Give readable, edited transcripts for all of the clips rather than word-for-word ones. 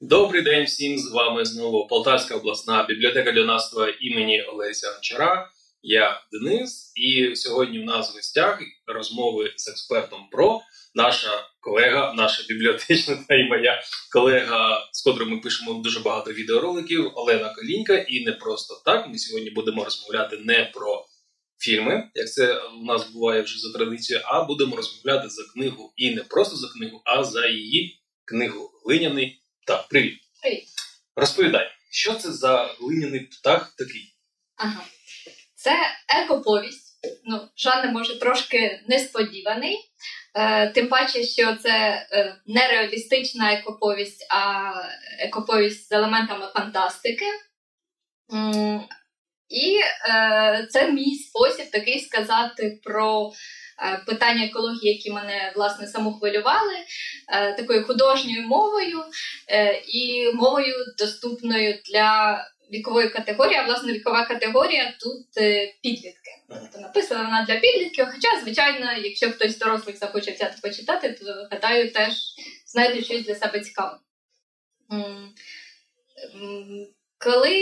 Добрий день всім, з вами знову Полтавська обласна бібліотека для юнацтва імені Олеся Анчара. Я Денис, і сьогодні в нас в гостях розмови з експертом про наша бібліотечна та і моя колега, з котрою ми пишемо дуже багато відеороликів, Олена Колінька. І не просто так, ми сьогодні будемо розмовляти не про фільми, як це у нас буває вже за традицією, а будемо розмовляти за книгу. І не просто за книгу, а за її книгу «Глиняний птах». Привіт! Привіт! Розповідай, що це за «Глиняний птах» такий? Ага. Це екоповість, жанр, може, трошки несподіваний, тим паче, що це не реалістична екоповість, а екоповість з елементами фантастики. І це мій спосіб такий сказати про питання екології, які мене, власне, саму хвилювали, такою художньою мовою і мовою, доступною для вікової категорії, а, власне, вікова категорія тут підлітки. Тобто написана вона для підлітків, хоча, звичайно, якщо хтось з дорослих захоче взяти почитати, то, гадаю, теж знайде щось для себе цікаве. Коли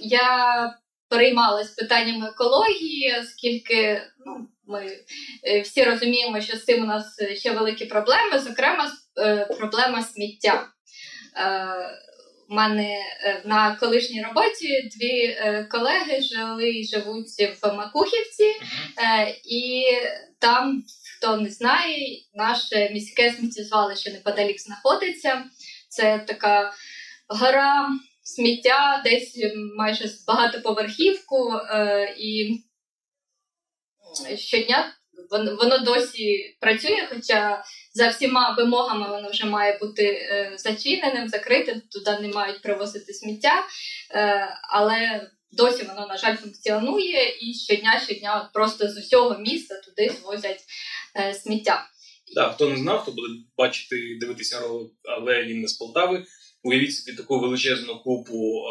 я переймалась питаннями екології, оскільки ми всі розуміємо, що з цим у нас ще великі проблеми, зокрема, проблема сміття. У мене на колишній роботі дві колеги жили і живуть в Макухівці, і там, хто не знає, наше міське сміттєзвалище неподалік знаходиться. Це така гора сміття, десь майже багатоповерхівку, і щодня воно досі працює, хоча за всіма вимогами воно вже має бути зачиненим, закритим, туди не мають привозити сміття, але досі воно, на жаль, функціонує, і щодня просто з усього міста туди звозять сміття. Так, хто не знав, хто буде бачити, дивитися ролик, але він не з Полтави, уявіть собі таку величезну купу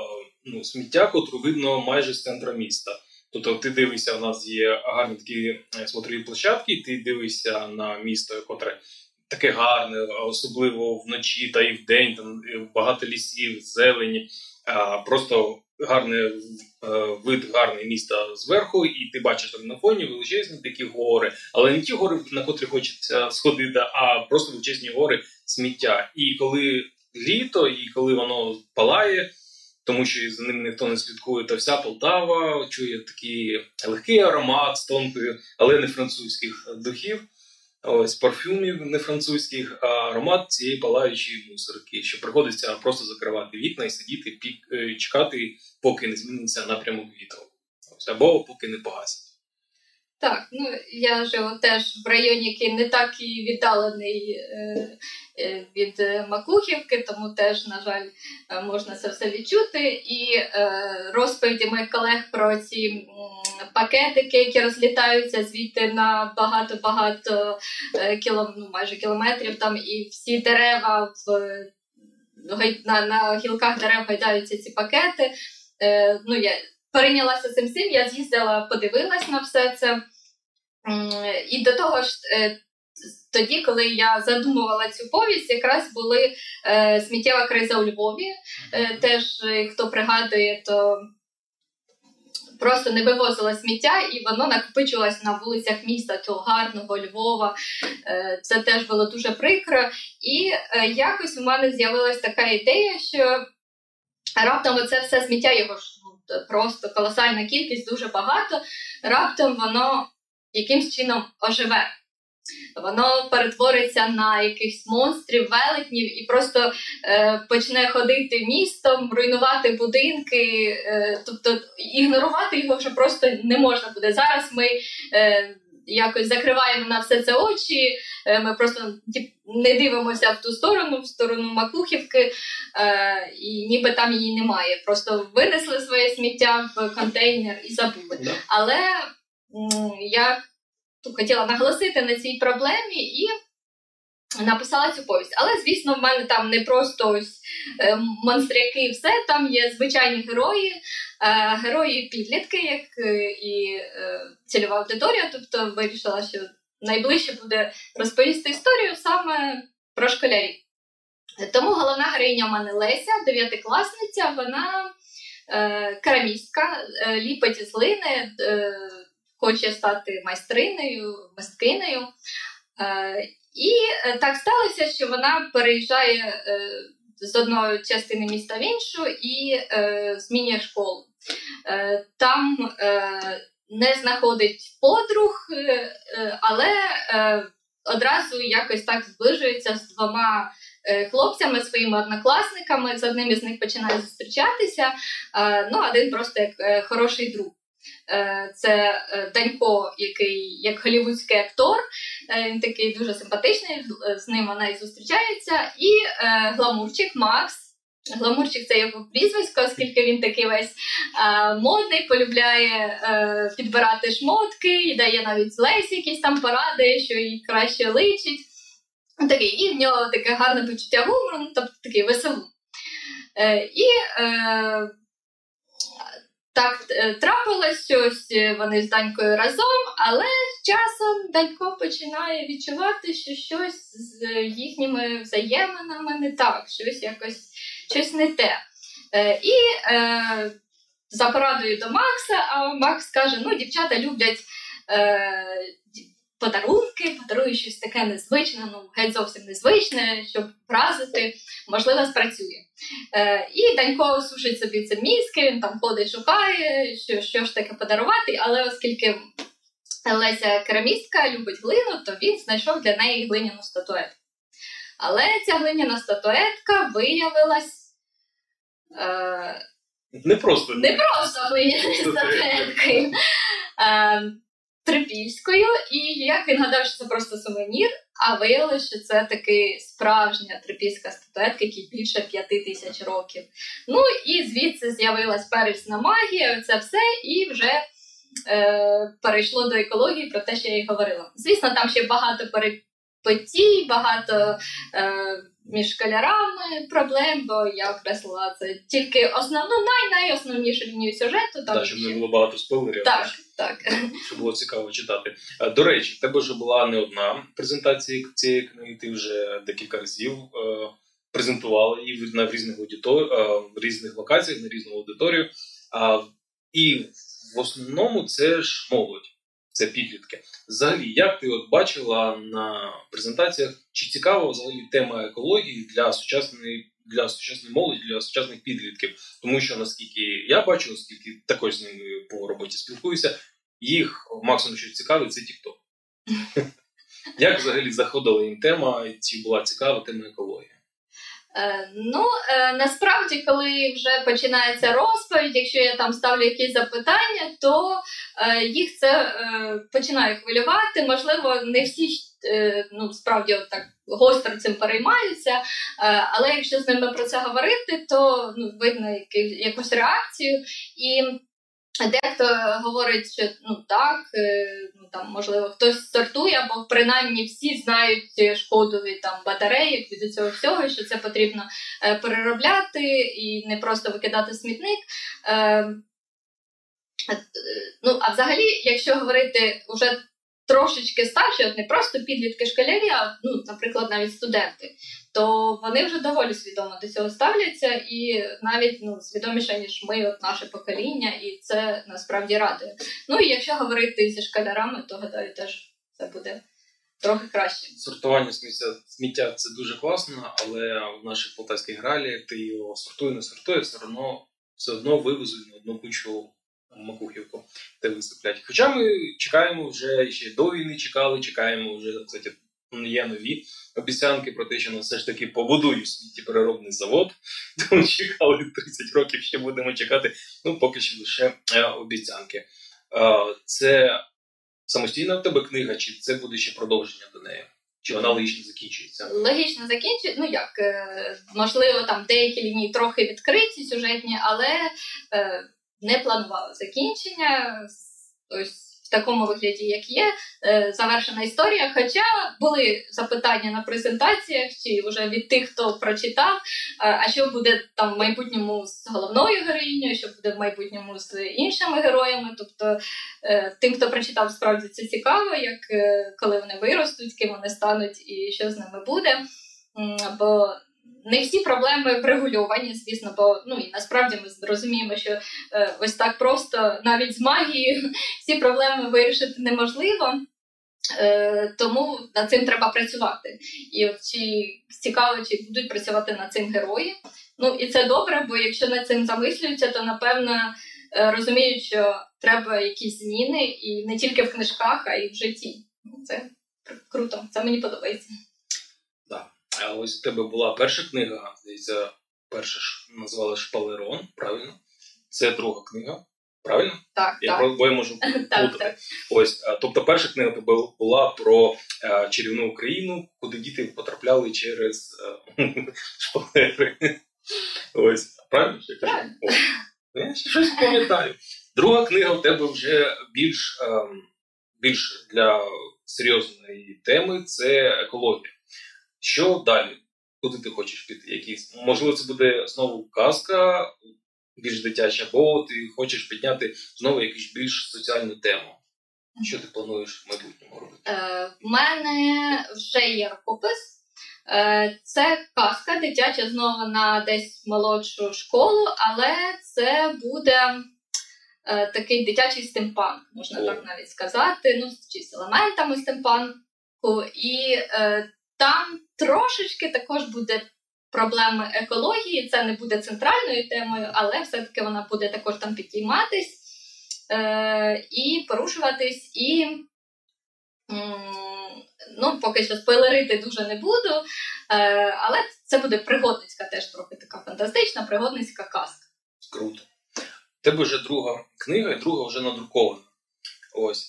сміття, котру видно майже з центра міста. Тобто ти дивишся, у нас є гарні такі смотрові площадки, ти дивишся на місто, котре таке гарне, особливо вночі та і вдень, там багато лісів, зелені, просто гарний вид, гарне місто зверху, і ти бачиш там на фоні величезні такі гори, але не ті гори, на котрі хочеться сходити, а просто величезні гори сміття. І коли літо, і коли воно палає, тому що за ним ніхто не слідкує, та вся Полтава чує такий легкий аромат з тонкою, але не французьких духів, ось парфюмів не французьких, а аромат цієї палаючої мусорки, що приходиться просто закривати вікна і сидіти, чекати, поки не зміниться напрямок вітру, або поки не погасить. Так, я живу теж в районі, який не так і віддалений від Макухівки, тому теж, на жаль, можна це все відчути. І розповіді моїх колег про ці пакетики, які розлітаються звідти на багато-багато майже кілометрів, там і всі дерева, на гілках дерев гайдаються ці пакети. Я перейнялася цим всім, я з'їздила, подивилась на все це. І до того ж, тоді, коли я задумувала цю повість, якраз були сміттєва криза у Львові. Теж, хто пригадує, то просто не вивозила сміття, і воно накопичувалось на вулицях міста, того гарного Львова. Це теж було дуже прикро. І якось у мене з'явилась така ідея, що раптом оце все сміття, його просто колосальна кількість, дуже багато, раптом воно якимсь чином оживе. Воно перетвориться на якихось монстрів, велетнів і просто почне ходити містом, руйнувати будинки. Тобто ігнорувати його вже просто не можна буде. Зараз ми якось закриваємо на все це очі, ми просто не дивимося в сторону Макухівки, і ніби там її немає. Просто винесли своє сміття в контейнер і забули. Да. Але я хотіла наголосити на цій проблемі і написала цю повість. Але, звісно, в мене там не просто ось монстряки і все, там є звичайні герої, герої-підлітки, як і цільова аудиторія, тобто вирішила, що найближче буде розповісти історію саме про школярів. Тому головна героїня в мене Леся, дев'ятикласниця, вона керамістка, ліпить з глини, хоче стати майстриною, мисткинею. І так сталося, що вона переїжджає з одної частини міста в іншу і змінює школу. Там не знаходить подруг, але одразу якось так зближується з двома хлопцями, своїми однокласниками. З одним із них починає зустрічатися, ну, один просто як хороший друг. Це Данько, який як голівудський актор, він такий дуже симпатичний, з ним вона і зустрічається. І гламурчик Макс. Гламурчик – це його прізвисько, оскільки він такий весь модний, полюбляє підбирати шмотки, і дає навіть Лесі якісь там поради, що їй краще личить. Такий, і в нього таке гарне почуття гумору, ну, тобто такий веселий. Так трапилось, щось вони з Данькою разом, але з часом Данько починає відчувати, що щось з їхніми взаєминами не так, щось не те. І за порадою до Макса, а Макс каже, ну, дівчата люблять подарунки, подарую щось таке незвичне, ну, геть зовсім незвичне, щоб вразити, можливо, спрацює. І Данько сушить собі це мізки, він там ходить, шукає, що ж таке подарувати, але оскільки Леся керамістка любить глину, то він знайшов для неї глиняну статуетку. Але ця глиняна статуетка виявилась... Не просто глиняна статуетка. Трипільською, і як він гадав, що це просто сувенір, а виявилося, що це таки справжня трипільська статуетка, якій більше 5000 років. Ну і звідси з'явилась первісна магія, це все, і вже перейшло до екології, про те, що я й говорила. Звісно, там ще багато перипетій, багато між школярами проблем, бо я окреслила це тільки основну, найосновнішу лінію сюжету. Так, щоб не було багато спойлерів. Так. Щоб було цікаво читати. До речі, в тебе вже була не одна презентація цієї книги, ти вже декілька разів презентувала її на різних локаціях, на різну аудиторію. І в основному це ж молодь. Це підлітки. Взагалі, як ти бачила на презентаціях, чи цікава взагалі тема екології для сучасної молоді, для сучасних підлітків? Тому що, наскільки я бачу, оскільки також з ними по роботі спілкуюся, їх максимум, що цікавить, це TikTok. Як взагалі заходила їм тема, чи була цікава тема екології? Ну, насправді, коли вже починається розповідь, якщо я там ставлю якісь запитання, то їх це починає хвилювати. Можливо, не всі справді от так гостро цим переймаються, але якщо з ними про це говорити, то видно якусь реакцію. І дехто говорить, що можливо, хтось стартує, або принаймні всі знають шкоду від батареїв, від цього всього, що це потрібно переробляти і не просто викидати смітник. А взагалі, якщо говорити вже трошечки старші, от не просто підлітки-школярі, а, наприклад, навіть студенти, то вони вже доволі свідомо до цього ставляться і навіть свідоміше, ніж ми, от наше покоління, і це насправді радує. І якщо говорити зі школярами, то, гадаю, теж це буде трохи краще. Сортування сміття – це дуже класно, але в наших полтавських реаліях ти його сортує, не сортує, все одно вивезуть на одну кучу Макухівку, де виступлять. Хоча ми чекаємо вже, ще до війни чекаємо вже, кстати, є нові обіцянки про те, що все ж таки побудують сміттєпереробний завод. Тому чекали 30 років, ще будемо чекати, поки що лише обіцянки. Це самостійна в тебе книга, чи це буде ще продовження до неї? Чи вона логічно закінчується? Логічно закінчується, можливо, там деякі лінії трохи відкриті, сюжетні, але... не планувала закінчення, ось в такому вигляді, як є, завершена історія. Хоча були запитання на презентаціях, чи вже від тих, хто прочитав, а що буде там в майбутньому з головною героїнею, що буде в майбутньому з іншими героями. Тобто тим, хто прочитав, справді це цікаво, як коли вони виростуть, ким вони стануть і що з ними буде. Бо Не всі проблеми врегульовані, звісно, бо і насправді ми розуміємо, що ось так просто, навіть з магією, всі проблеми вирішити неможливо. Тому над цим треба працювати. І чи цікаво, чи будуть працювати над цим герої. І це добре, бо якщо над цим замислюються, то, напевно, розуміють, що треба якісь зміни, і не тільки в книжках, а й в житті. Це круто, це мені подобається. Так. А ось у тебе була перша книга, здається, перша назвали «Шпалерон», правильно? Це друга книга. Правильно? Так, так. Бо я можу плутати. Ось, тобто перша книга була про чарівну Україну, куди діти потрапляли через шпалери. Ось, правильно? Правильно. Я ще щось пам'ятаю. Друга книга в тебе вже більш для серйозної теми – це екологія. Що далі? Куди ти хочеш піти? Можливо, це буде знову казка, більш дитяча, бо ти хочеш підняти знову якусь більш соціальну тему. Що ти плануєш в майбутньому робити? У мене вже є рукопис. Це казка дитяча, знову на десь молодшу школу, але це буде такий дитячий стимпанк, можна так навіть сказати, чи з елементами стимпанку. І там трошечки також буде проблеми екології, це не буде центральною темою, але все-таки вона буде також там підійматись і порушуватись. І поки що спойлерити дуже не буду, але це буде пригодницька теж трохи така фантастична, пригодницька казка. Круто. В тебе вже друга книга і друга вже надрукована. Ось.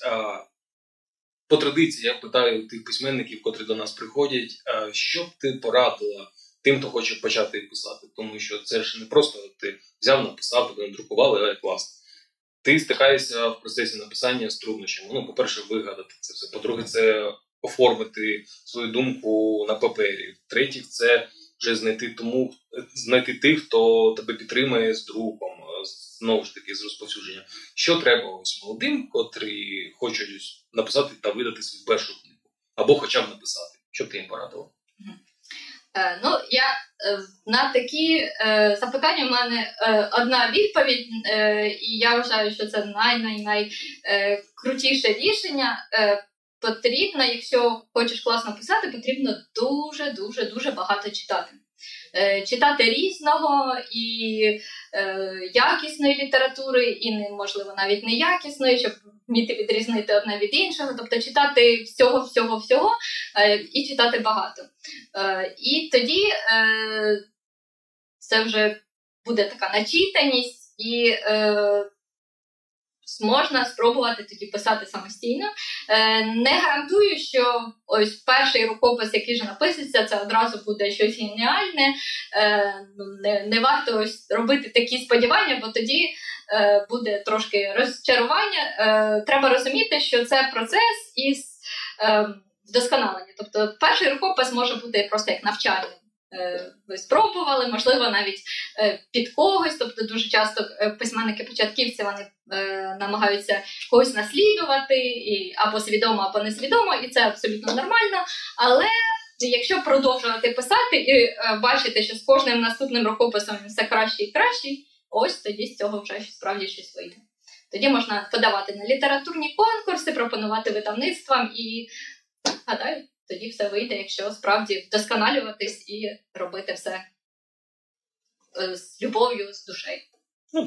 По традиції я питаю тих письменників, котрі до нас приходять, що б ти порадила тим, хто хоче почати писати. Тому що це ж не просто ти взяв, написав, надрукували, але класно. Ти стикаєшся в процесі написання з труднощами. По-перше, вигадати це все. По-друге, це оформити свою думку на папері. Третє, це вже знайти тих, хто тебе підтримує з друком, знову ж таки, з розповсюдження. Що треба ось молодим, котрі хочуть написати та видати свою першу книгу? Або хоча б написати. Що б ти їм порадила? Я на такі запитання в мене одна відповідь, і я вважаю, що це найкрутіше рішення. Потрібно, якщо хочеш класно писати, потрібно дуже-дуже-дуже багато читати. Читати різного, і якісної літератури, і, можливо, навіть неякісної, щоб вміти відрізнити одне від іншого. Тобто читати всього-всього-всього і читати багато. І тоді це вже буде така начитаність, і можна спробувати тоді писати самостійно. Не гарантую, що ось перший рукопис, який вже написується, це одразу буде щось геніальне. Не варто ось робити такі сподівання, бо тоді буде трошки розчарування. Треба розуміти, що це процес із вдосконалення. Тобто перший рукопис може бути просто як навчальний. Ви спробували, можливо, навіть під когось. Тобто дуже часто письменники-початківці, вони намагаються когось наслідувати, або свідомо, або несвідомо, і це абсолютно нормально. Але якщо продовжувати писати і бачити, що з кожним наступним рукописом все краще і краще, ось тоді з цього вже справді щось вийде. Тоді можна подавати на літературні конкурси, пропонувати видавництвам і, гадаю, тоді все вийде, якщо справді вдосконалюватись і робити все з любов'ю, з душею.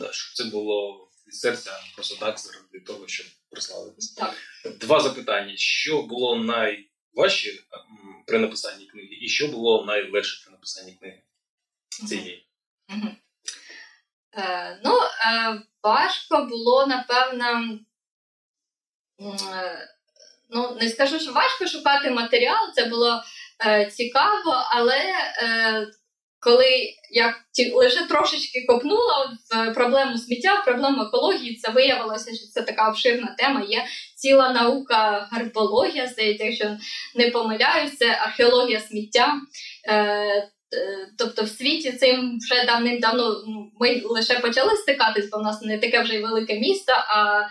Так, щоб це було від серця, просто так, заради того, щоб прославитись. Так. Два запитання. Що було найважче при написанні книги і що було найлегше при написанні книги? Цієї. Важко було, напевно, не скажу, що важко шукати матеріал, це було цікаво, але коли я лише трошечки копнула в проблему сміття, в проблему екології, це виявилося, що це така обширна тема, є ціла наука гарбологія, здається, якщо не помиляюся, археологія сміття. Тобто в світі цим вже давним-давно ми лише почали стикатись, бо в нас не таке вже й велике місто, а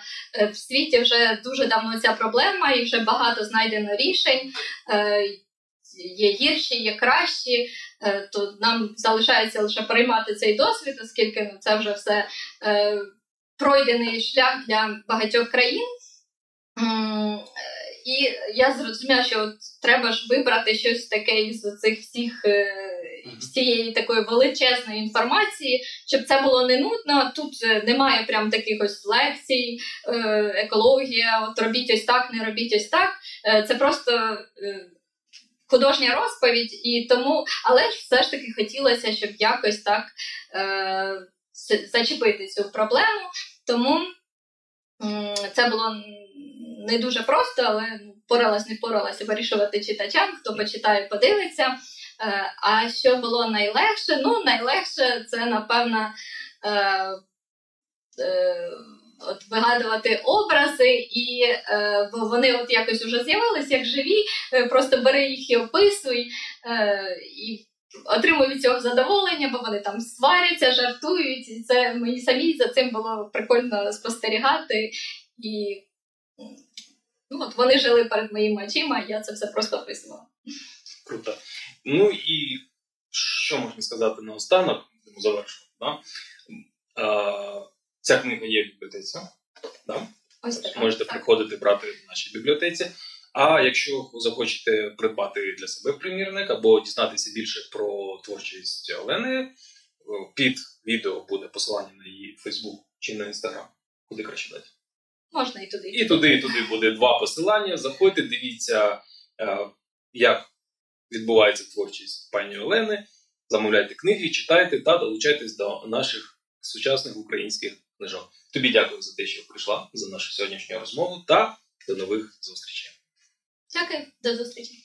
в світі вже дуже давно ця проблема і вже багато знайдено рішень, є гірші, є кращі, то нам залишається лише переймати цей досвід, оскільки це вже все пройдений шлях для багатьох країн. І я зрозуміла, що от треба ж вибрати щось таке із цих всієї такої величезної інформації, щоб це було не нудно. Тут немає прям таких ось лекцій, екологія, от робіть ось так, не робіть ось так. Це просто художня розповідь, і тому, але все ж таки хотілося, щоб якось так зачепити цю проблему. Тому це було не дуже просто, але не впоралася вирішувати читачам, хто почитає, подивиться. А що було найлегше? Ну, найлегше це, напевно, от вигадувати образи, і бо вони от якось вже з'явились, як живі, просто бери їх і описуй, і отримую від цього задоволення, бо вони там сваряться, жартують, і це мені самій за цим було прикольно спостерігати, і от вони жили перед моїми очима, я це все просто описувала. Круто. Ну і що можна сказати наостанок, будемо завершувати, да? Ця книга є в бібліотеці, да? Можете приходити брати в нашій бібліотеці. А якщо ви захочете придбати для себе примірник або дізнатися більше про творчість Олени, під відео буде посилання на її Facebook чи на Instagram. Куди краще дати? Можна і туди. І туди, і туди буде два посилання. Заходьте, дивіться, як відбувається творчість пані Олени. Замовляйте книги, читайте та долучайтесь до наших сучасних українських книжок. Тобі дякую за те, що прийшла, за нашу сьогоднішню розмову, та до нових зустрічей. Дякую, до зустрічі.